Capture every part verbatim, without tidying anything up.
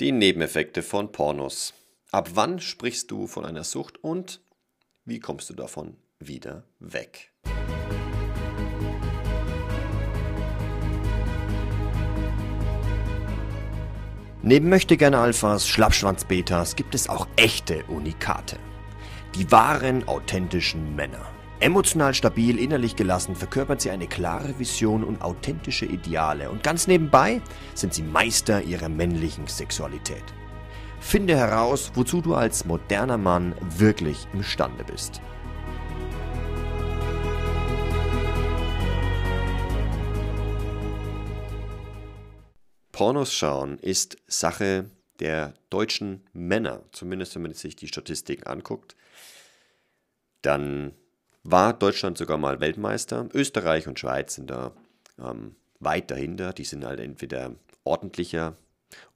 Die Nebeneffekte von Pornos. Ab wann sprichst du von einer Sucht und wie kommst du davon wieder weg? Neben Möchtegern-Alphas, Schlappschwanz-Betas gibt es auch echte Unikate. Die wahren, authentischen Männer. Emotional stabil, innerlich gelassen, verkörpern sie eine klare Vision und authentische Ideale. Und ganz nebenbei sind sie Meister ihrer männlichen Sexualität. Finde heraus, wozu du als moderner Mann wirklich imstande bist. Pornos schauen ist Sache der deutschen Männer, zumindest wenn man sich die Statistiken anguckt. Dann war Deutschland sogar mal Weltmeister. Österreich und Schweiz sind da ähm, weit dahinter. Die sind halt entweder ordentlicher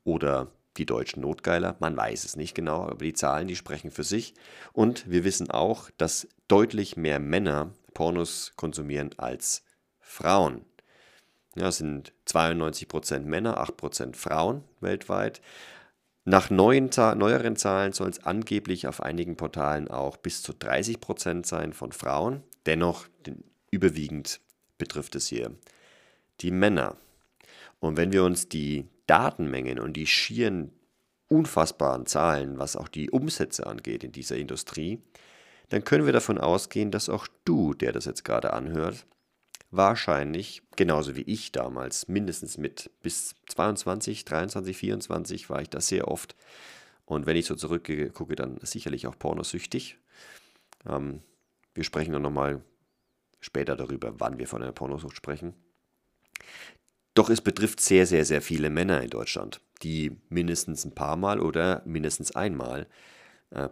oder die Deutschen notgeiler. Man weiß es nicht genau, aber die Zahlen, die sprechen für sich. Und wir wissen auch, dass deutlich mehr Männer Pornos konsumieren als Frauen. Ja, es sind zweiundneunzig Prozent Männer, acht Prozent Frauen weltweit. Nach neuen, neueren Zahlen soll es angeblich auf einigen Portalen auch bis zu dreißig Prozent sein von Frauen. Dennoch, den, überwiegend betrifft es hier die Männer. Und wenn wir uns die Datenmengen und die schieren unfassbaren Zahlen, was auch die Umsätze angeht in dieser Industrie, dann können wir davon ausgehen, dass auch du, der das jetzt gerade anhört, wahrscheinlich, genauso wie ich damals, mindestens mit bis zweiundzwanzig, dreiundzwanzig, vierundzwanzig war ich da sehr oft. Und wenn ich so zurückgucke, dann sicherlich auch pornosüchtig. Ähm, wir sprechen dann nochmal später darüber, wann wir von einer Pornosucht sprechen. Doch es betrifft sehr, sehr, sehr viele Männer in Deutschland, die mindestens ein paar Mal oder mindestens einmal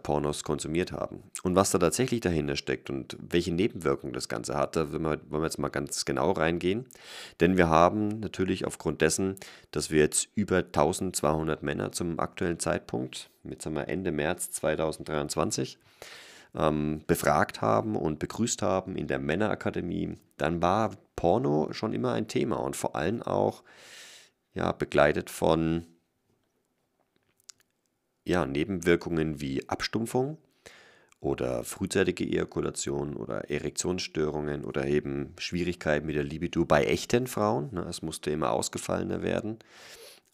Pornos konsumiert haben. Und was da tatsächlich dahinter steckt und welche Nebenwirkungen das Ganze hat, da wollen wir jetzt mal ganz genau reingehen. Denn wir haben natürlich aufgrund dessen, dass wir jetzt über eintausendzweihundert Männer zum aktuellen Zeitpunkt, jetzt haben wir Ende März zweitausenddreiundzwanzig, ähm, befragt haben und begrüßt haben in der Männer Akademie, dann war Porno schon immer ein Thema und vor allem auch ja, begleitet von Ja, Nebenwirkungen wie Abstumpfung oder frühzeitige Ejakulation oder Erektionsstörungen oder eben Schwierigkeiten mit der Libido bei echten Frauen. Es musste immer ausgefallener werden.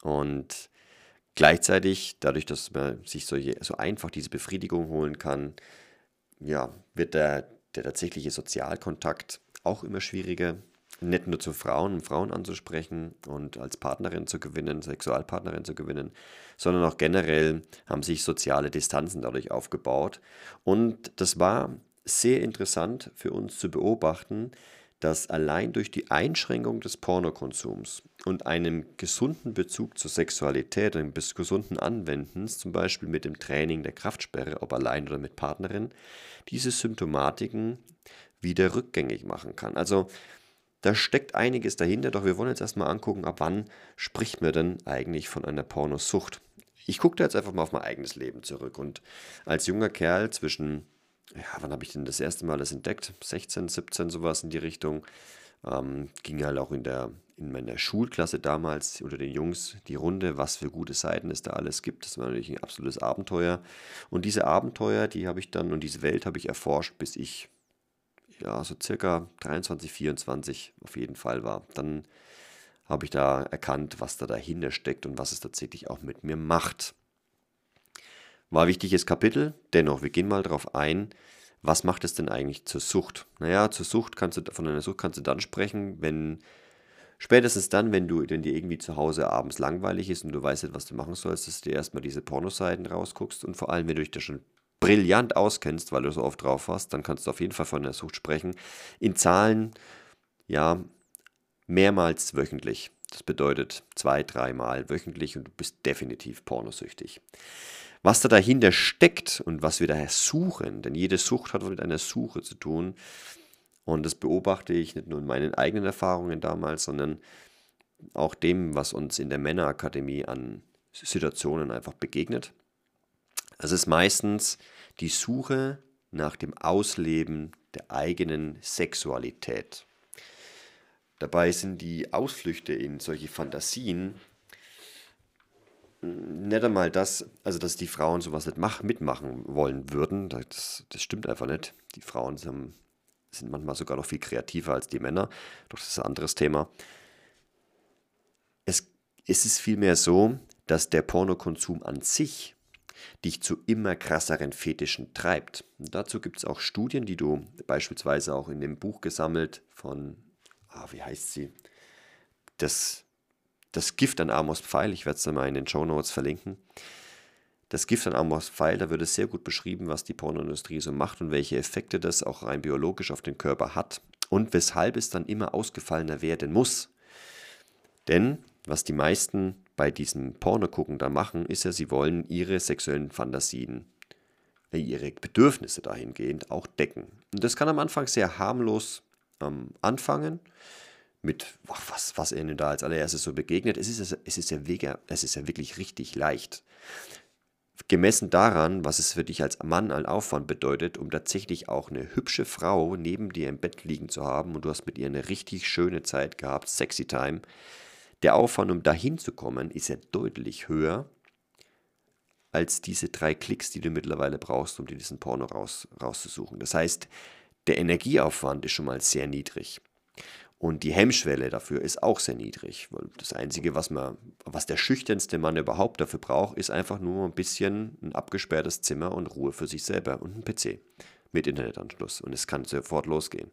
Und gleichzeitig, dadurch, dass man sich so, so einfach diese Befriedigung holen kann, ja, wird der, der tatsächliche Sozialkontakt auch immer schwieriger. Nicht nur zu Frauen, um Frauen anzusprechen und als Partnerin zu gewinnen, Sexualpartnerin zu gewinnen, sondern auch generell haben sich soziale Distanzen dadurch aufgebaut. Und das war sehr interessant für uns zu beobachten, dass allein durch die Einschränkung des Pornokonsums und einem gesunden Bezug zur Sexualität und des gesunden Anwendens, zum Beispiel mit dem Training der Kraftsperre, ob allein oder mit Partnerin, diese Symptomatiken wieder rückgängig machen kann. Also da steckt einiges dahinter, doch wir wollen jetzt erstmal angucken, ab wann spricht man denn eigentlich von einer Pornosucht. Ich gucke da jetzt einfach mal auf mein eigenes Leben zurück und als junger Kerl zwischen, ja, wann habe ich denn das erste Mal das entdeckt? sechzehn, siebzehn, sowas in die Richtung. Ähm, ging halt auch in, der, in meiner Schulklasse damals unter den Jungs die Runde, was für gute Seiten es da alles gibt. Das war natürlich ein absolutes Abenteuer. Und diese Abenteuer, die habe ich dann und diese Welt habe ich erforscht, bis ich ja, so circa dreiundzwanzig, vierundzwanzig auf jeden Fall war. Dann habe ich da erkannt, was da dahinter steckt und was es tatsächlich auch mit mir macht. War ein wichtiges Kapitel, dennoch, wir gehen mal drauf ein, was macht es denn eigentlich zur Sucht? Naja, zur Sucht kannst du, von einer Sucht kannst du dann sprechen, wenn, spätestens dann, wenn du, wenn dir irgendwie zu Hause abends langweilig ist und du weißt nicht, was du machen sollst, dass du dir erstmal diese Pornoseiten rausguckst und vor allem, wenn du dich da schon brillant auskennst, weil du so oft drauf warst, dann kannst du auf jeden Fall von der Sucht sprechen. In Zahlen, ja, mehrmals wöchentlich. Das bedeutet zwei, dreimal wöchentlich und du bist definitiv pornosüchtig. Was da dahinter steckt und was wir daher suchen, denn jede Sucht hat mit einer Suche zu tun und das beobachte ich nicht nur in meinen eigenen Erfahrungen damals, sondern auch dem, was uns in der Männerakademie an Situationen einfach begegnet. Es ist meistens die Suche nach dem Ausleben der eigenen Sexualität. Dabei sind die Ausflüchte in solche Fantasien nicht einmal das, also dass die Frauen sowas nicht mach, mitmachen wollen würden, das, das stimmt einfach nicht. Die Frauen sind, sind manchmal sogar noch viel kreativer als die Männer, doch das ist ein anderes Thema. Es, es ist vielmehr so, dass der Pornokonsum an sich dich zu immer krasseren Fetischen treibt. Und dazu gibt es auch Studien, die du beispielsweise auch in dem Buch gesammelt von, ah, wie heißt sie, das... Das Gift an Armors Pfeil, ich werde es mal in den Shownotes verlinken. Das Gift an Armors Pfeil, da wird es sehr gut beschrieben, was die Pornoindustrie so macht und welche Effekte das auch rein biologisch auf den Körper hat und weshalb es dann immer ausgefallener werden muss. Denn was die meisten bei diesem Pornogucken da machen, ist ja, sie wollen ihre sexuellen Fantasien, ihre Bedürfnisse dahingehend auch decken. Und das kann am Anfang sehr harmlos ähm, anfangen. Mit, was, was ihnen da als allererstes so begegnet, es ist, es, ist ja wege, es ist ja wirklich richtig leicht. Gemessen daran, was es für dich als Mann an Aufwand bedeutet, um tatsächlich auch eine hübsche Frau neben dir im Bett liegen zu haben und du hast mit ihr eine richtig schöne Zeit gehabt, sexy time, der Aufwand, um dahin zu kommen, ist ja deutlich höher als diese drei Klicks, die du mittlerweile brauchst, um dir diesen Porno raus, rauszusuchen. Das heißt, der Energieaufwand ist schon mal sehr niedrig. Und die Hemmschwelle dafür ist auch sehr niedrig. Das Einzige, was man, was der schüchternste Mann überhaupt dafür braucht, ist einfach nur ein bisschen ein abgesperrtes Zimmer und Ruhe für sich selber und ein P C mit Internetanschluss. Und es kann sofort losgehen.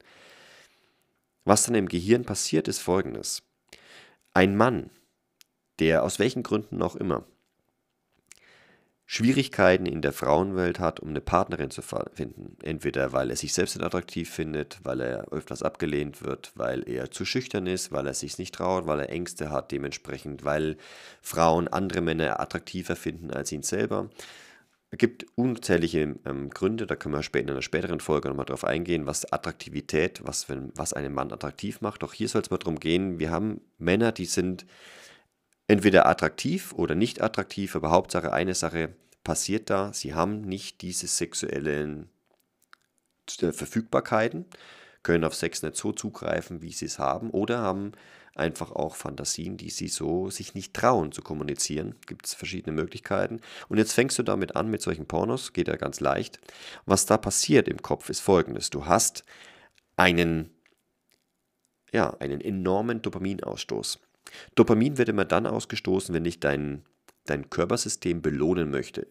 Was dann im Gehirn passiert, ist Folgendes. Ein Mann, der aus welchen Gründen auch immer Schwierigkeiten in der Frauenwelt hat, um eine Partnerin zu finden. Entweder weil er sich selbst nicht attraktiv findet, weil er öfters abgelehnt wird, weil er zu schüchtern ist, weil er sich nicht traut, weil er Ängste hat dementsprechend, weil Frauen andere Männer attraktiver finden als ihn selber. Es gibt unzählige ähm, Gründe, da können wir später in einer späteren Folge nochmal drauf eingehen, was Attraktivität, was, was einen Mann attraktiv macht. Doch hier soll es mal darum gehen, wir haben Männer, die sind entweder attraktiv oder nicht attraktiv, aber Hauptsache eine Sache passiert da, sie haben nicht diese sexuellen Verfügbarkeiten, können auf Sex nicht so zugreifen, wie sie es haben, oder haben einfach auch Fantasien, die sie so sich nicht trauen zu kommunizieren. Gibt es verschiedene Möglichkeiten. Und jetzt fängst du damit an mit solchen Pornos, geht ja ganz leicht. Was da passiert im Kopf ist Folgendes, du hast einen, ja, einen enormen Dopaminausstoß. Dopamin wird immer dann ausgestoßen, wenn dich dein, dein Körpersystem belohnen möchte.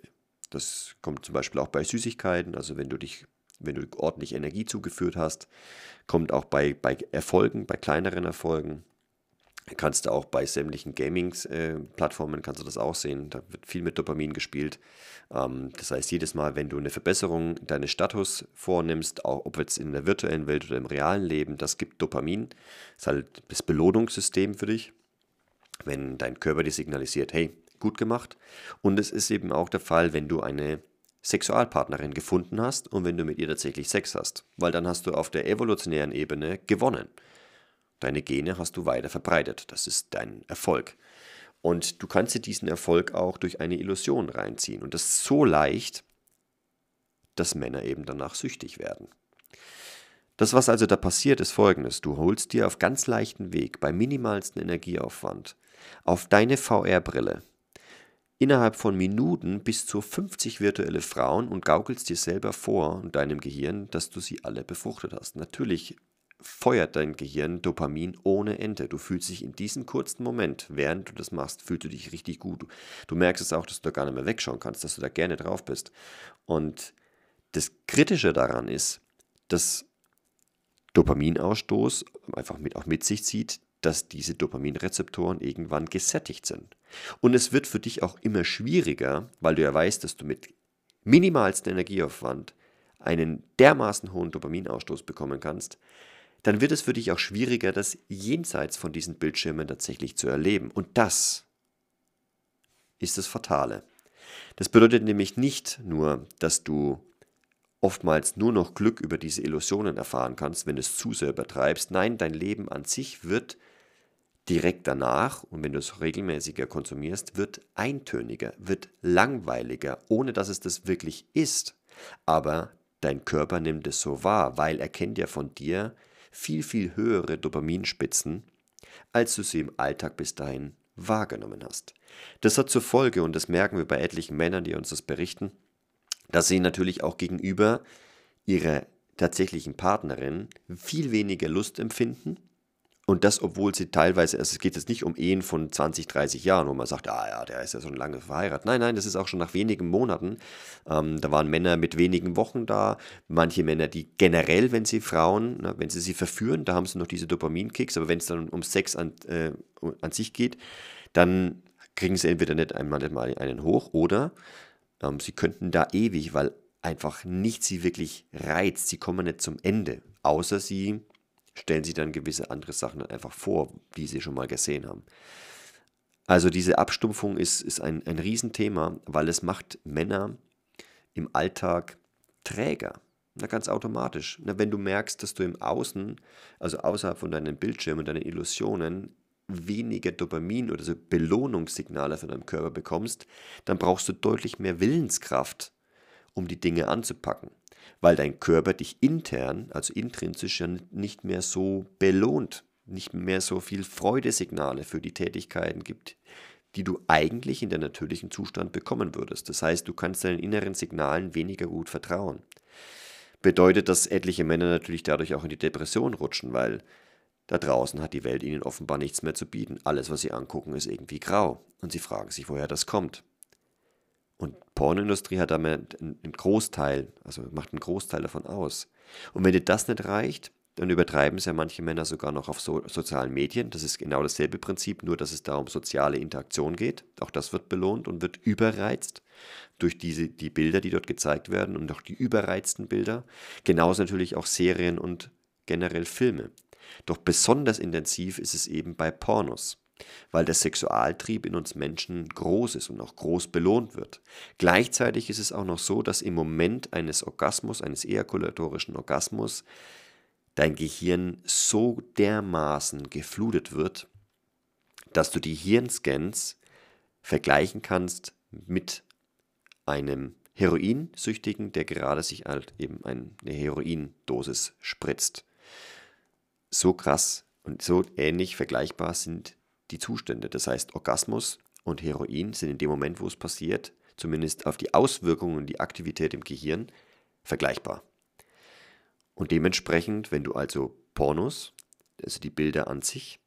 Das kommt zum Beispiel auch bei Süßigkeiten, also wenn du dich, wenn du ordentlich Energie zugeführt hast, kommt auch bei, bei Erfolgen, bei kleineren Erfolgen. Kannst du auch bei sämtlichen Gaming-Plattformen, kannst du das auch sehen, da wird viel mit Dopamin gespielt. Das heißt, jedes Mal, wenn du eine Verbesserung deines Status vornimmst, auch ob jetzt in der virtuellen Welt oder im realen Leben, das gibt Dopamin. Das ist halt das Belohnungssystem für dich, wenn dein Körper dir signalisiert, hey, gut gemacht. Und es ist eben auch der Fall, wenn du eine Sexualpartnerin gefunden hast und wenn du mit ihr tatsächlich Sex hast, weil dann hast du auf der evolutionären Ebene gewonnen. Deine Gene hast du weiter verbreitet. Das ist dein Erfolg. Und du kannst dir diesen Erfolg auch durch eine Illusion reinziehen. Und das ist so leicht, dass Männer eben danach süchtig werden. Das, was also da passiert, ist Folgendes. Du holst dir auf ganz leichten Weg, bei minimalsten Energieaufwand, auf deine V R-Brille innerhalb von Minuten bis zu fünfzig virtuelle Frauen und gaukelst dir selber vor und deinem Gehirn, dass du sie alle befruchtet hast. Natürlich feuert dein Gehirn Dopamin ohne Ende. Du fühlst dich in diesem kurzen Moment, während du das machst, fühlst du dich richtig gut. Du merkst es auch, dass du da gar nicht mehr wegschauen kannst, dass du da gerne drauf bist. Und das Kritische daran ist, dass Dopaminausstoß einfach mit, auch mit sich zieht, dass diese Dopaminrezeptoren irgendwann gesättigt sind. Und es wird für dich auch immer schwieriger, weil du ja weißt, dass du mit minimalstem Energieaufwand einen dermaßen hohen Dopaminausstoß bekommen kannst, dann wird es für dich auch schwieriger, das jenseits von diesen Bildschirmen tatsächlich zu erleben. Und das ist das Fatale. Das bedeutet nämlich nicht nur, dass du oftmals nur noch Glück über diese Illusionen erfahren kannst, wenn du es zu sehr übertreibst. Nein, dein Leben an sich wird direkt danach, und wenn du es regelmäßiger konsumierst, wird eintöniger, wird langweiliger, ohne dass es das wirklich ist. Aber dein Körper nimmt es so wahr, weil er kennt ja von dir viel, viel höhere Dopaminspitzen, als du sie im Alltag bis dahin wahrgenommen hast. Das hat zur Folge, und das merken wir bei etlichen Männern, die uns das berichten, dass sie natürlich auch gegenüber ihrer tatsächlichen Partnerin viel weniger Lust empfinden. Und das, obwohl sie teilweise, also es geht jetzt nicht um Ehen von zwanzig, dreißig Jahren, wo man sagt, ah ja, der ist ja schon lange verheiratet. Nein, nein, das ist auch schon nach wenigen Monaten. Ähm, da waren Männer mit wenigen Wochen da. Manche Männer, die generell, wenn sie Frauen, ne, wenn sie sie verführen, da haben sie noch diese Dopaminkicks, aber wenn es dann um Sex an, äh, an sich geht, dann kriegen sie entweder nicht einmal, nicht mal einen hoch oder ähm, sie könnten da ewig, weil einfach nichts sie wirklich reizt. Sie kommen nicht zum Ende, außer sie stellen sie dann gewisse andere Sachen einfach vor, die sie schon mal gesehen haben. Also diese Abstumpfung ist, ist ein, ein Riesenthema, weil es macht Männer im Alltag träger. Na, ganz automatisch. Na, wenn du merkst, dass du im Außen, also außerhalb von deinen Bildschirmen, deinen Illusionen, weniger Dopamin oder so Belohnungssignale von deinem Körper bekommst, dann brauchst du deutlich mehr Willenskraft, um die Dinge anzupacken, weil dein Körper dich intern, also intrinsisch, ja nicht mehr so belohnt, nicht mehr so viel Freudesignale für die Tätigkeiten gibt, die du eigentlich in deinem natürlichen Zustand bekommen würdest. Das heißt, du kannst deinen inneren Signalen weniger gut vertrauen. Bedeutet, dass etliche Männer natürlich dadurch auch in die Depression rutschen, weil da draußen hat die Welt ihnen offenbar nichts mehr zu bieten. Alles, was sie angucken, ist irgendwie grau und sie fragen sich, woher das kommt. Und Pornoindustrie hat damit einen Großteil, also macht einen Großteil davon aus. Und wenn dir das nicht reicht, dann übertreiben es ja manche Männer sogar noch auf so, sozialen Medien. Das ist genau dasselbe Prinzip, nur dass es da um soziale Interaktion geht. Auch das wird belohnt und wird überreizt durch diese, die Bilder, die dort gezeigt werden und auch die überreizten Bilder. Genauso natürlich auch Serien und generell Filme. Doch besonders intensiv ist es eben bei Pornos, weil der Sexualtrieb in uns Menschen groß ist und auch groß belohnt wird. Gleichzeitig ist es auch noch so, dass im Moment eines Orgasmus, eines ejakulatorischen Orgasmus, dein Gehirn so dermaßen geflutet wird, dass du die Hirnscans vergleichen kannst mit einem Heroinsüchtigen, der gerade sich halt eben eine Heroindosis spritzt. So krass und so ähnlich vergleichbar sind die Zustände. Das heißt, Orgasmus und Heroin sind in dem Moment, wo es passiert, zumindest auf die Auswirkungen und die Aktivität im Gehirn, vergleichbar. Und dementsprechend, wenn du also Pornos, also die Bilder an sich,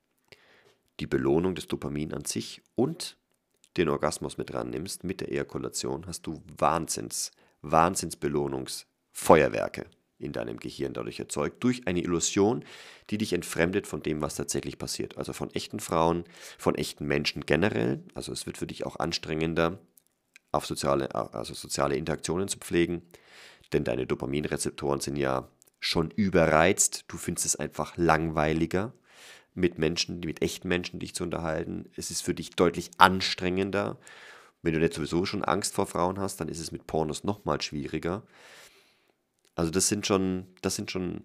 die Belohnung des Dopamin an sich und den Orgasmus mit dran nimmst, mit der Ejakulation, hast du Wahnsinns, Wahnsinnsbelohnungsfeuerwerke in deinem Gehirn dadurch erzeugt, durch eine Illusion, die dich entfremdet von dem, was tatsächlich passiert. Also von echten Frauen, von echten Menschen generell. Also es wird für dich auch anstrengender, auf soziale, also soziale Interaktionen zu pflegen, denn deine Dopaminrezeptoren sind ja schon überreizt. Du findest es einfach langweiliger, mit Menschen, mit echten Menschen dich zu unterhalten. Es ist für dich deutlich anstrengender. Wenn du nicht sowieso schon Angst vor Frauen hast, dann ist es mit Pornos nochmal schwieriger. Also das sind schon, das sind schon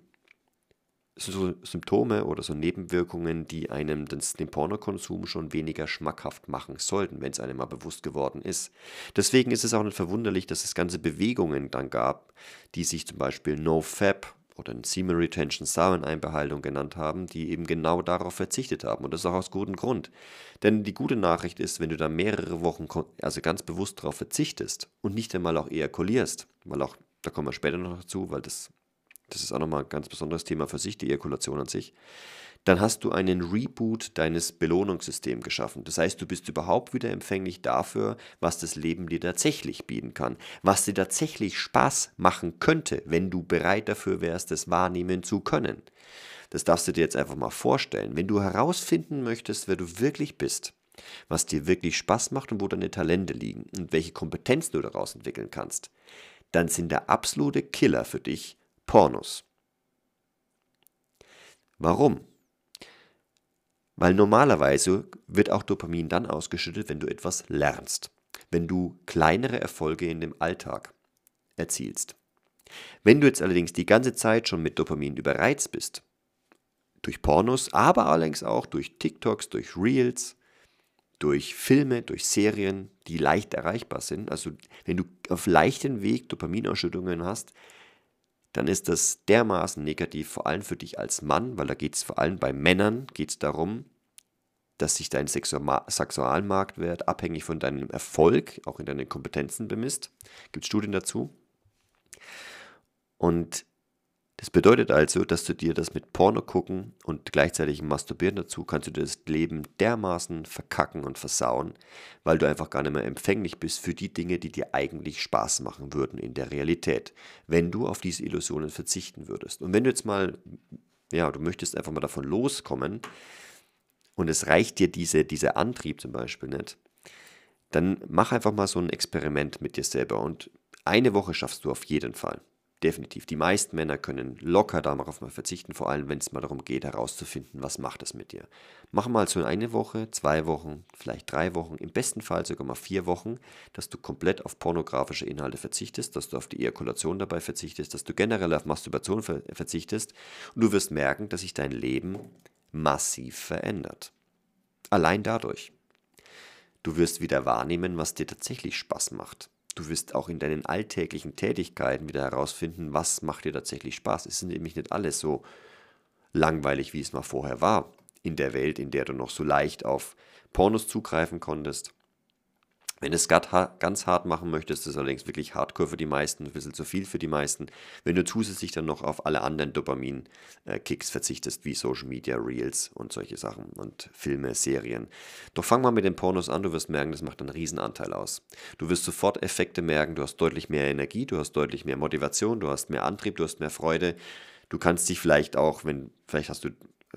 so Symptome oder so Nebenwirkungen, die einem den, den Pornokonsum schon weniger schmackhaft machen sollten, wenn es einem mal bewusst geworden ist. Deswegen ist es auch nicht verwunderlich, dass es ganze Bewegungen dann gab, die sich zum Beispiel NoFap oder Semen Retention, Sameneinbehaltung genannt haben, die eben genau darauf verzichtet haben. Und das auch aus gutem Grund. Denn die gute Nachricht ist, wenn du da mehrere Wochen also ganz bewusst darauf verzichtest und nicht einmal auch ejakulierst, weil auch da kommen wir später noch dazu, weil das, das ist auch nochmal ein ganz besonderes Thema für sich, die Ejakulation an sich. Dann hast du einen Reboot deines Belohnungssystems geschaffen. Das heißt, du bist überhaupt wieder empfänglich dafür, was das Leben dir tatsächlich bieten kann. Was dir tatsächlich Spaß machen könnte, wenn du bereit dafür wärst, das wahrnehmen zu können. Das darfst du dir jetzt einfach mal vorstellen. Wenn du herausfinden möchtest, wer du wirklich bist, was dir wirklich Spaß macht und wo deine Talente liegen und welche Kompetenzen du daraus entwickeln kannst, dann sind der absolute Killer für dich Pornos. Warum? Weil normalerweise wird auch Dopamin dann ausgeschüttet, wenn du etwas lernst, wenn du kleinere Erfolge in dem Alltag erzielst. Wenn du jetzt allerdings die ganze Zeit schon mit Dopamin überreizt bist, durch Pornos, aber allerdings auch durch TikToks, durch Reels, durch Filme, durch Serien, die leicht erreichbar sind. Also wenn du auf leichten Weg Dopaminausschüttungen hast, dann ist das dermaßen negativ, vor allem für dich als Mann, weil da geht es vor allem bei Männern geht's darum, dass sich dein Sexualmarktwert abhängig von deinem Erfolg, auch in deinen Kompetenzen, bemisst. Gibt Studien dazu. Und das bedeutet also, dass du dir das mit Porno gucken und gleichzeitig masturbieren dazu, kannst du dir das Leben dermaßen verkacken und versauen, weil du einfach gar nicht mehr empfänglich bist für die Dinge, die dir eigentlich Spaß machen würden in der Realität, wenn du auf diese Illusionen verzichten würdest. Und wenn du jetzt mal, ja, du möchtest einfach mal davon loskommen und es reicht dir diese, dieser Antrieb zum Beispiel nicht, dann mach einfach mal so ein Experiment mit dir selber und eine Woche schaffst du auf jeden Fall. Definitiv. Die meisten Männer können locker darauf mal verzichten, vor allem wenn es mal darum geht, herauszufinden, was macht es mit dir. Mach mal so eine Woche, zwei Wochen, vielleicht drei Wochen, im besten Fall sogar mal vier Wochen, dass du komplett auf pornografische Inhalte verzichtest, dass du auf die Ejakulation dabei verzichtest, dass du generell auf Masturbation ver- verzichtest und du wirst merken, dass sich dein Leben massiv verändert. Allein dadurch. Du wirst wieder wahrnehmen, was dir tatsächlich Spaß macht. Du wirst auch in deinen alltäglichen Tätigkeiten wieder herausfinden, was macht dir tatsächlich Spaß. Es ist nämlich nicht alles so langweilig, wie es mal vorher war, in der Welt, in der du noch so leicht auf Pornos zugreifen konntest. Wenn du es ganz hart machen möchtest, ist es allerdings wirklich Hardcore für die meisten, ein bisschen zu viel für die meisten. Wenn du zusätzlich dann noch auf alle anderen Dopamin-Kicks verzichtest, wie Social Media, Reels und solche Sachen und Filme, Serien. Doch fang mal mit den Pornos an, du wirst merken, das macht einen Riesenanteil aus. Du wirst sofort Effekte merken, du hast deutlich mehr Energie, du hast deutlich mehr Motivation, du hast mehr Antrieb, du hast mehr Freude. Du kannst dich vielleicht auch, wenn, vielleicht hast du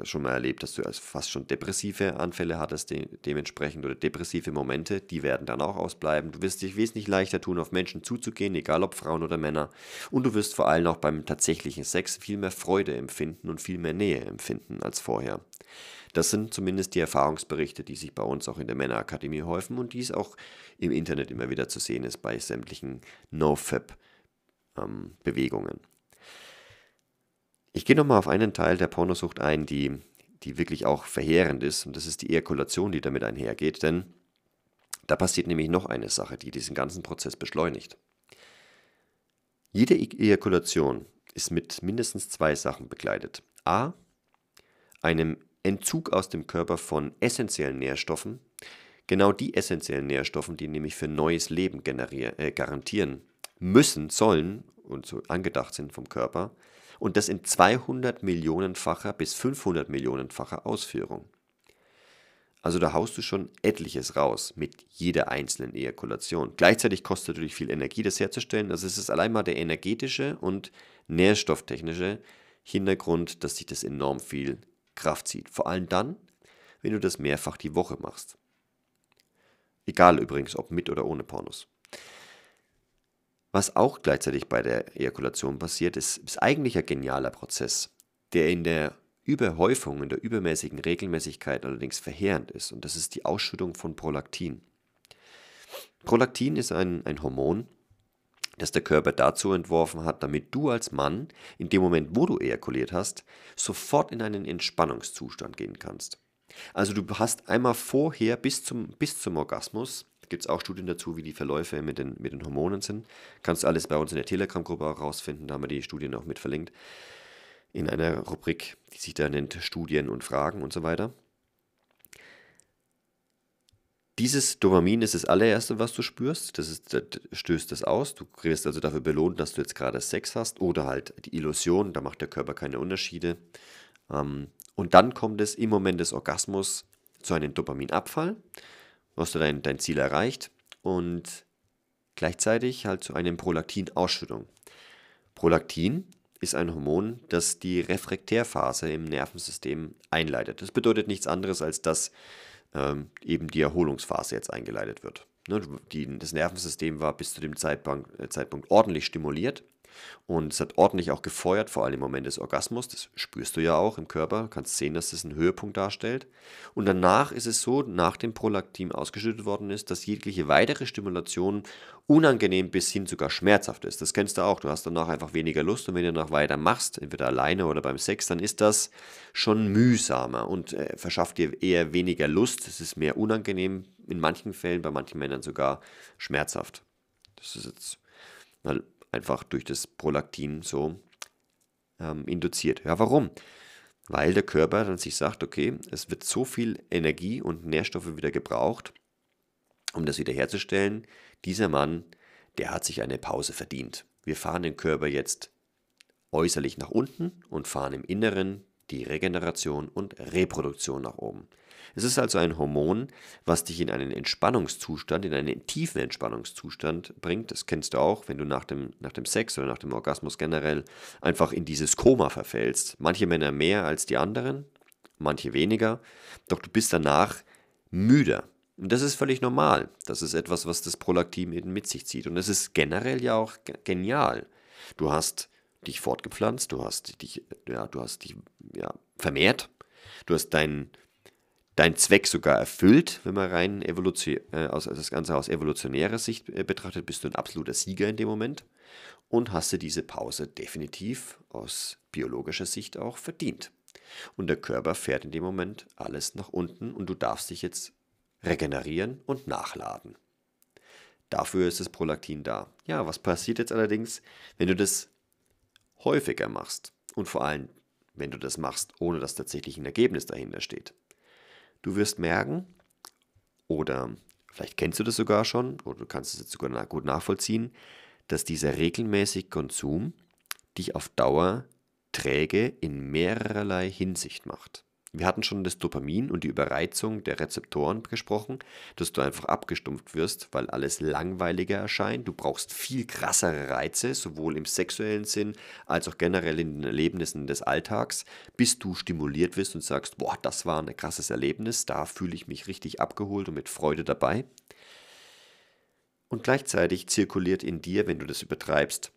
schon mal erlebt, dass du also fast schon depressive Anfälle hattest de- dementsprechend oder depressive Momente, die werden dann auch ausbleiben. Du wirst dich wesentlich leichter tun, auf Menschen zuzugehen, egal ob Frauen oder Männer. Und du wirst vor allem auch beim tatsächlichen Sex viel mehr Freude empfinden und viel mehr Nähe empfinden als vorher. Das sind zumindest die Erfahrungsberichte, die sich bei uns auch in der Männer Akademie häufen und die es auch im Internet immer wieder zu sehen ist bei sämtlichen No-Fap-Bewegungen. Ich gehe nochmal auf einen Teil der Pornosucht ein, die, die wirklich auch verheerend ist. Und das ist die Ejakulation, die damit einhergeht. Denn da passiert nämlich noch eine Sache, die diesen ganzen Prozess beschleunigt. Jede e- Ejakulation ist mit mindestens zwei Sachen begleitet. A. Einem Entzug aus dem Körper von essentiellen Nährstoffen. Genau die essentiellen Nährstoffen, die nämlich für neues Leben generier- äh, garantieren müssen, sollen und so angedacht sind vom Körper. Und das in zweihundert Millionenfacher bis fünfhundert Millionenfacher Ausführung. Also da haust du schon etliches raus mit jeder einzelnen Ejakulation. Gleichzeitig kostet natürlich viel Energie, das herzustellen. Also es ist allein mal der energetische und nährstofftechnische Hintergrund, dass sich das enorm viel Kraft zieht. Vor allem dann, wenn du das mehrfach die Woche machst. Egal übrigens, ob mit oder ohne Pornos. Was auch gleichzeitig bei der Ejakulation passiert, ist, ist eigentlich ein genialer Prozess, der in der Überhäufung, in der übermäßigen Regelmäßigkeit allerdings verheerend ist. Und das ist die Ausschüttung von Prolaktin. Prolaktin ist ein, ein Hormon, das der Körper dazu entworfen hat, damit du als Mann in dem Moment, wo du ejakuliert hast, sofort in einen Entspannungszustand gehen kannst. Also du hast einmal vorher bis zum, bis zum Orgasmus, gibt es auch Studien dazu, wie die Verläufe mit den, mit den Hormonen sind. Kannst du alles bei uns in der Telegram-Gruppe auch rausfinden, da haben wir die Studien auch mit verlinkt. In einer Rubrik, die sich da nennt Studien und Fragen und so weiter. Dieses Dopamin ist das allererste, was du spürst. Das ist, das stößt das aus. Du kriegst also dafür belohnt, dass du jetzt gerade Sex hast oder halt die Illusion, da macht der Körper keine Unterschiede. Und dann kommt es im Moment des Orgasmus zu einem Dopaminabfall. Hast du dein, dein Ziel erreicht und gleichzeitig halt zu einem Prolaktin-Ausschüttung. Prolaktin ist ein Hormon, das die Refraktärphase im Nervensystem einleitet. Das bedeutet nichts anderes, als dass ähm, eben die Erholungsphase jetzt eingeleitet wird. Ne, die, das Nervensystem war bis zu dem Zeitpunkt, äh, Zeitpunkt ordentlich stimuliert und es hat ordentlich auch gefeuert, vor allem im Moment des Orgasmus. Das spürst du ja auch im Körper, kannst sehen, dass das einen Höhepunkt darstellt. Und danach ist es so, nachdem Prolaktin ausgeschüttet worden ist, dass jegliche weitere Stimulation unangenehm bis hin sogar schmerzhaft ist. Das kennst du auch, du hast danach einfach weniger Lust und wenn du danach weiter machst, entweder alleine oder beim Sex, dann ist das schon mühsamer und äh, verschafft dir eher weniger Lust. Es ist mehr unangenehm, in manchen Fällen, bei manchen Männern sogar schmerzhaft. Das ist jetzt na, einfach durch das Prolaktin so ähm, induziert. Ja, warum? weil der Körper dann sich sagt, okay, es wird so viel Energie und Nährstoffe wieder gebraucht, um das wiederherzustellen. Dieser Mann, der hat sich eine Pause verdient. Wir fahren den Körper jetzt äußerlich nach unten und fahren im Inneren die Regeneration und Reproduktion nach oben. Es ist also ein Hormon, was dich in einen Entspannungszustand, in einen tiefen Entspannungszustand bringt. Das kennst du auch, wenn du nach dem, nach dem Sex oder nach dem Orgasmus generell einfach in dieses Koma verfällst. Manche Männer mehr als die anderen, manche weniger, doch du bist danach müder. Und das ist völlig normal. Das ist etwas, was das Prolaktin eben mit sich zieht. Und das ist generell ja auch genial. Du hast dich fortgepflanzt, du hast dich, ja, du hast dich ja, vermehrt, du hast deinen Dein Zweck sogar erfüllt, wenn man rein Evolution, äh, aus, also das Ganze aus evolutionärer Sicht äh, betrachtet, bist du ein absoluter Sieger in dem Moment und hast dir diese Pause definitiv aus biologischer Sicht auch verdient. Und der Körper fährt in dem Moment alles nach unten und du darfst dich jetzt regenerieren und nachladen. Dafür ist das Prolaktin da. Ja, was passiert jetzt allerdings, wenn du das häufiger machst und vor allem, wenn du das machst, ohne dass tatsächlich ein Ergebnis dahinter steht? Du wirst merken, oder vielleicht kennst du das sogar schon, oder du kannst es jetzt sogar gut nachvollziehen, dass dieser regelmäßige Konsum dich auf Dauer träge in mehrerlei Hinsicht macht. Wir hatten schon das Dopamin und die Überreizung der Rezeptoren gesprochen, dass du einfach abgestumpft wirst, weil alles langweiliger erscheint. Du brauchst viel krassere Reize, sowohl im sexuellen Sinn als auch generell in den Erlebnissen des Alltags, bis du stimuliert wirst und sagst, boah, das war ein krasses Erlebnis, da fühle ich mich richtig abgeholt und mit Freude dabei. Und gleichzeitig zirkuliert in dir, wenn du das übertreibst,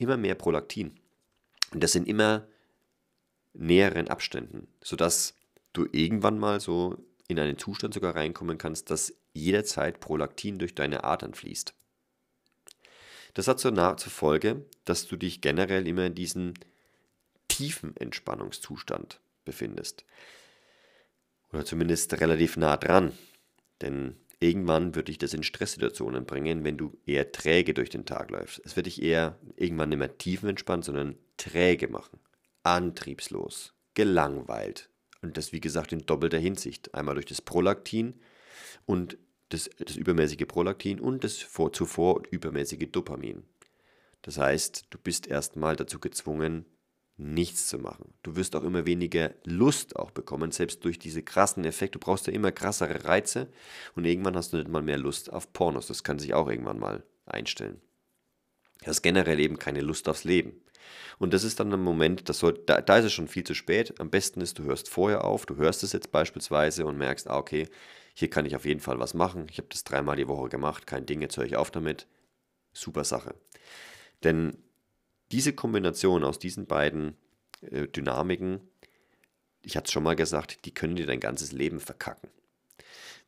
immer mehr Prolaktin. Und das sind immer näheren Abständen, sodass du irgendwann mal so in einen Zustand sogar reinkommen kannst, dass jederzeit Prolaktin durch deine Adern fließt. Das hat zur Folge, dass du dich generell immer in diesem tiefen Entspannungszustand befindest. Oder zumindest relativ nah dran. Denn irgendwann wird dich das in Stresssituationen bringen, wenn du eher träge durch den Tag läufst. Es wird dich eher irgendwann nicht mehr tiefenentspannt, sondern träge machen. Antriebslos, gelangweilt. Und das, wie gesagt, in doppelter Hinsicht. Einmal durch das Prolaktin und das, das übermäßige Prolaktin und das vor, zuvor übermäßige Dopamin. Das heißt, du bist erstmal dazu gezwungen, nichts zu machen. Du wirst auch immer weniger Lust auch bekommen, selbst durch diese krassen Effekte. Du brauchst ja immer krassere Reize und irgendwann hast du nicht mal mehr Lust auf Pornos. Das kann sich auch irgendwann mal einstellen. Du hast generell eben keine Lust aufs Leben. Und das ist dann ein Moment, das soll, da, da ist es schon viel zu spät. Am besten ist, du hörst vorher auf, du hörst es jetzt beispielsweise und merkst, ah, okay, hier kann ich auf jeden Fall was machen. Ich habe das dreimal die Woche gemacht, kein Ding, jetzt höre ich auf damit. Super Sache. Denn diese Kombination aus diesen beiden äh, Dynamiken, ich hatte es schon mal gesagt, die können dir dein ganzes Leben verkacken.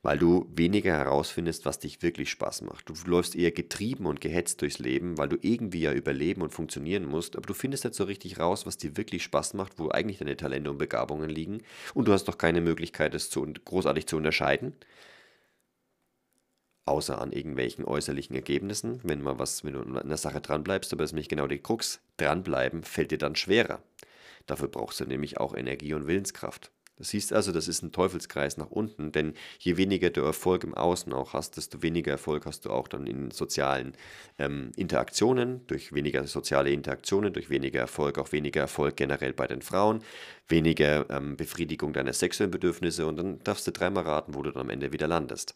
Weil du weniger herausfindest, was dich wirklich Spaß macht. Du läufst eher getrieben und gehetzt durchs Leben, weil du irgendwie ja überleben und funktionieren musst, aber du findest nicht so richtig raus, was dir wirklich Spaß macht, wo eigentlich deine Talente und Begabungen liegen und du hast doch keine Möglichkeit, es zu, großartig zu unterscheiden, außer an irgendwelchen äußerlichen Ergebnissen, wenn, mal was, wenn du an einer Sache dranbleibst, aber das ist nämlich genau die Krux, dranbleiben fällt dir dann schwerer. Dafür brauchst du nämlich auch Energie und Willenskraft. Das siehst also, das ist ein Teufelskreis nach unten, denn je weniger du Erfolg im Außen auch hast, desto weniger Erfolg hast du auch dann in sozialen ähm, Interaktionen, durch weniger soziale Interaktionen, durch weniger Erfolg, auch weniger Erfolg generell bei den Frauen, weniger ähm, Befriedigung deiner sexuellen Bedürfnisse und dann darfst du dreimal raten, wo du dann am Ende wieder landest.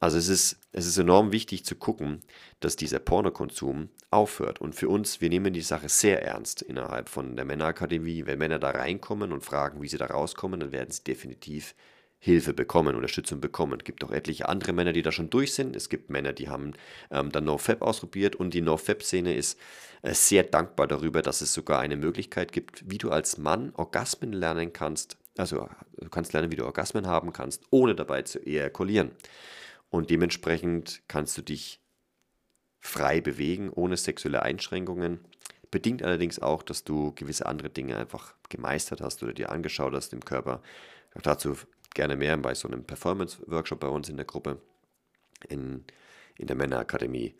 Also es ist, es ist enorm wichtig zu gucken, dass dieser Pornokonsum aufhört. Und für uns, wir nehmen die Sache sehr ernst innerhalb von der Männerakademie. Wenn Männer da reinkommen und fragen, wie sie da rauskommen, dann werden sie definitiv Hilfe bekommen, Unterstützung bekommen. Es gibt auch etliche andere Männer, die da schon durch sind. Es gibt Männer, die haben ähm, dann NoFap ausprobiert. Und die NoFap-Szene ist äh, sehr dankbar darüber, dass es sogar eine Möglichkeit gibt, wie du als Mann Orgasmen lernen kannst. Also du kannst lernen, wie du Orgasmen haben kannst, ohne dabei zu ejakulieren. Und dementsprechend kannst du dich frei bewegen, ohne sexuelle Einschränkungen. Bedingt allerdings auch, dass du gewisse andere Dinge einfach gemeistert hast oder dir angeschaut hast im Körper. Auch dazu gerne mehr bei so einem Performance-Workshop bei uns in der Gruppe, in, in der Männerakademie.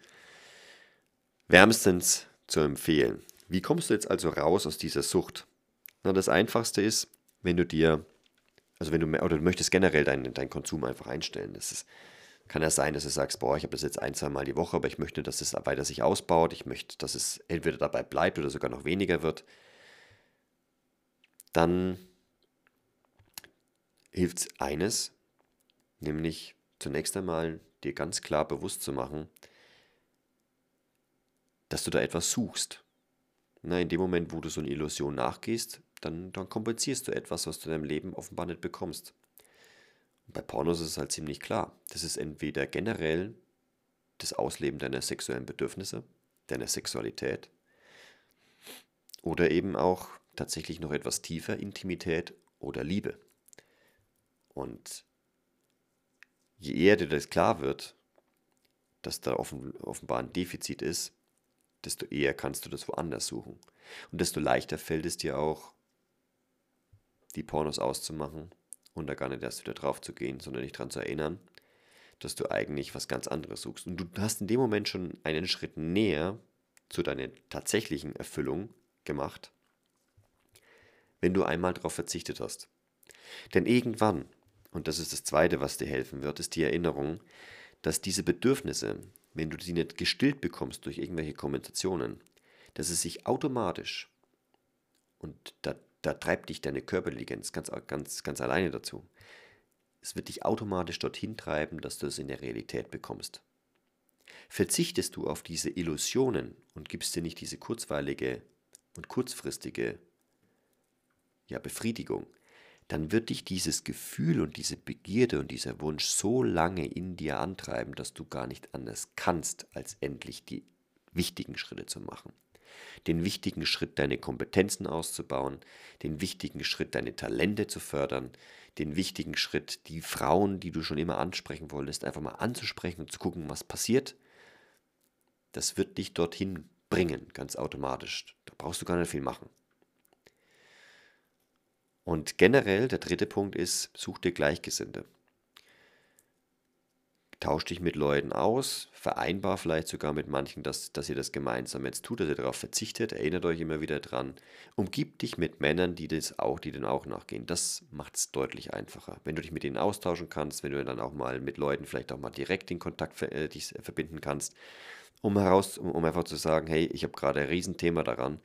Wärmstens zu empfehlen. Wie kommst du jetzt also raus aus dieser Sucht? Na, das Einfachste ist, wenn du dir, also wenn du, oder du möchtest generell deinen, deinen Konsum einfach einstellen. Das ist, kann ja sein, dass du sagst, boah, ich habe das jetzt ein, zwei Mal die Woche, aber ich möchte, dass es weiter sich ausbaut, ich möchte, dass es entweder dabei bleibt oder sogar noch weniger wird. Dann hilft es eines, nämlich zunächst einmal dir ganz klar bewusst zu machen, dass du da etwas suchst. Na, in dem Moment, wo du so eine Illusion nachgehst, dann, dann kompensierst du etwas, was du in deinem Leben offenbar nicht bekommst. Und bei Pornos ist es halt ziemlich klar. Das ist entweder generell das Ausleben deiner sexuellen Bedürfnisse, deiner Sexualität oder eben auch tatsächlich noch etwas tiefer, Intimität oder Liebe. Und je eher dir das klar wird, dass da offen, offenbar ein Defizit ist, desto eher kannst du das woanders suchen. Und desto leichter fällt es dir auch, die Pornos auszumachen und da gar nicht erst wieder drauf zu gehen, sondern dich daran zu erinnern, dass du eigentlich was ganz anderes suchst. Und du hast in dem Moment schon einen Schritt näher zu deiner tatsächlichen Erfüllung gemacht, wenn du einmal darauf verzichtet hast. Denn irgendwann, und das ist das Zweite, was dir helfen wird, ist die Erinnerung, dass diese Bedürfnisse, wenn du sie nicht gestillt bekommst durch irgendwelche Kommentationen, dass es sich automatisch, und da, da treibt dich deine Körperintelligenz ganz, ganz, ganz alleine dazu, es wird dich automatisch dorthin treiben, dass du es in der Realität bekommst. Verzichtest du auf diese Illusionen und gibst dir nicht diese kurzweilige und kurzfristige ja, Befriedigung, dann wird dich dieses Gefühl und diese Begierde und dieser Wunsch so lange in dir antreiben, dass du gar nicht anders kannst, als endlich die wichtigen Schritte zu machen. Den wichtigen Schritt, deine Kompetenzen auszubauen, den wichtigen Schritt, deine Talente zu fördern, den wichtigen Schritt, die Frauen, die du schon immer ansprechen wolltest, einfach mal anzusprechen und zu gucken, was passiert. Das wird dich dorthin bringen, ganz automatisch. Da brauchst du gar nicht viel machen. Und generell, der dritte Punkt ist, such dir Gleichgesinnte. Tausch dich mit Leuten aus, vereinbar vielleicht sogar mit manchen, dass, dass ihr das gemeinsam jetzt tut, dass ihr darauf verzichtet, erinnert euch immer wieder dran. Umgib dich mit Männern, die das auch, die denen auch nachgehen. Das macht es deutlich einfacher. Wenn du dich mit denen austauschen kannst, wenn du dann auch mal mit Leuten vielleicht auch mal direkt in Kontakt äh, dich verbinden kannst, um, heraus, um, um einfach zu sagen, hey, ich habe gerade ein Riesenthema daran,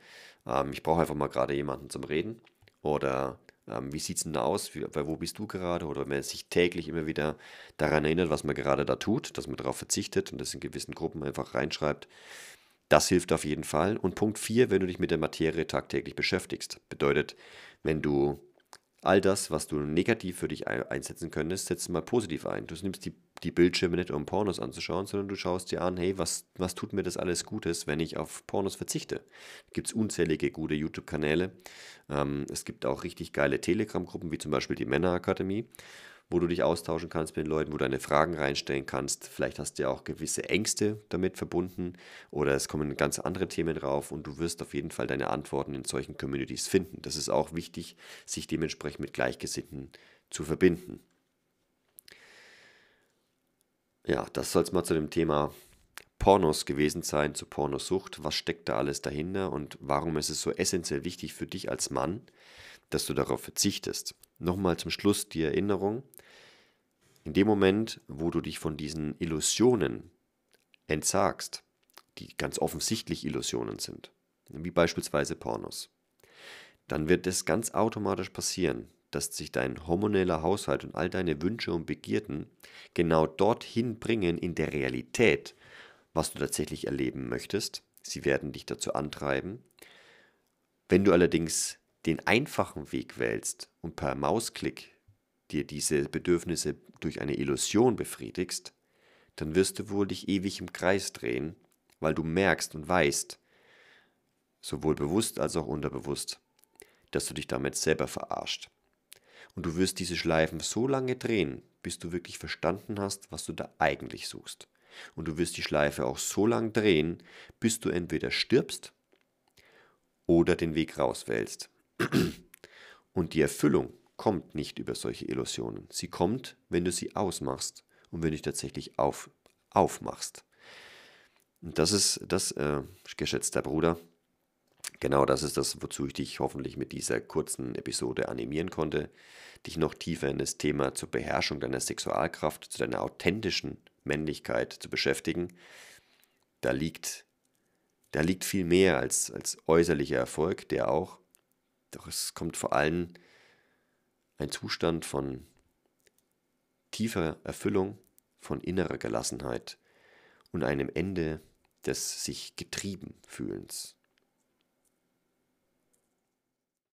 ähm, ich brauche einfach mal gerade jemanden zum Reden. Oder ähm, wie sieht es denn da aus, wie, wo bist du gerade? Oder wenn man sich täglich immer wieder daran erinnert, was man gerade da tut, dass man darauf verzichtet und das in gewissen Gruppen einfach reinschreibt, das hilft auf jeden Fall. Und Punkt vier, wenn du dich mit der Materie tagtäglich beschäftigst, bedeutet, wenn du all das, was du negativ für dich einsetzen könntest, setzt mal positiv ein. Du nimmst die, die Bildschirme nicht, um Pornos anzuschauen, sondern du schaust dir an, hey, was, was tut mir das alles Gutes, wenn ich auf Pornos verzichte? Da gibt es unzählige gute YouTube-Kanäle. Ähm, es gibt auch richtig geile Telegram-Gruppen, wie zum Beispiel die Männer Akademie, wo du dich austauschen kannst mit den Leuten, wo du deine Fragen reinstellen kannst. Vielleicht hast du ja auch gewisse Ängste damit verbunden oder es kommen ganz andere Themen drauf und du wirst auf jeden Fall deine Antworten in solchen Communities finden. Das ist auch wichtig, sich dementsprechend mit Gleichgesinnten zu verbinden. Ja, das soll es mal zu dem Thema Pornos gewesen sein, zu Pornosucht. Was steckt da alles dahinter und warum ist es so essentiell wichtig für dich als Mann, dass du darauf verzichtest? Nochmal zum Schluss die Erinnerung. In dem Moment, wo du dich von diesen Illusionen entsagst, die ganz offensichtlich Illusionen sind, wie beispielsweise Pornos, dann wird es ganz automatisch passieren, dass sich dein hormoneller Haushalt und all deine Wünsche und Begierden genau dorthin bringen in der Realität, was du tatsächlich erleben möchtest. Sie werden dich dazu antreiben. Wenn du allerdings den einfachen Weg wählst und per Mausklick dir diese Bedürfnisse durch eine Illusion befriedigst, dann wirst du wohl dich ewig im Kreis drehen, weil du merkst und weißt, sowohl bewusst als auch unterbewusst, dass du dich damit selber verarscht. Und du wirst diese Schleifen so lange drehen, bis du wirklich verstanden hast, was du da eigentlich suchst. Und du wirst die Schleife auch so lange drehen, bis du entweder stirbst oder den Weg rauswählst. Und die Erfüllung kommt nicht über solche Illusionen. Sie kommt, wenn du sie ausmachst und wenn du dich tatsächlich auf, aufmachst. Und das ist das, äh, geschätzter Bruder, Genau das ist das, wozu ich dich hoffentlich mit dieser kurzen Episode animieren konnte, dich noch tiefer in das Thema zur Beherrschung deiner Sexualkraft, zu deiner authentischen Männlichkeit zu beschäftigen. Da liegt, da liegt viel mehr als, als äußerlicher Erfolg, der auch, doch es kommt vor allem ein Zustand von tiefer Erfüllung, von innerer Gelassenheit und einem Ende des sich getrieben Fühlens.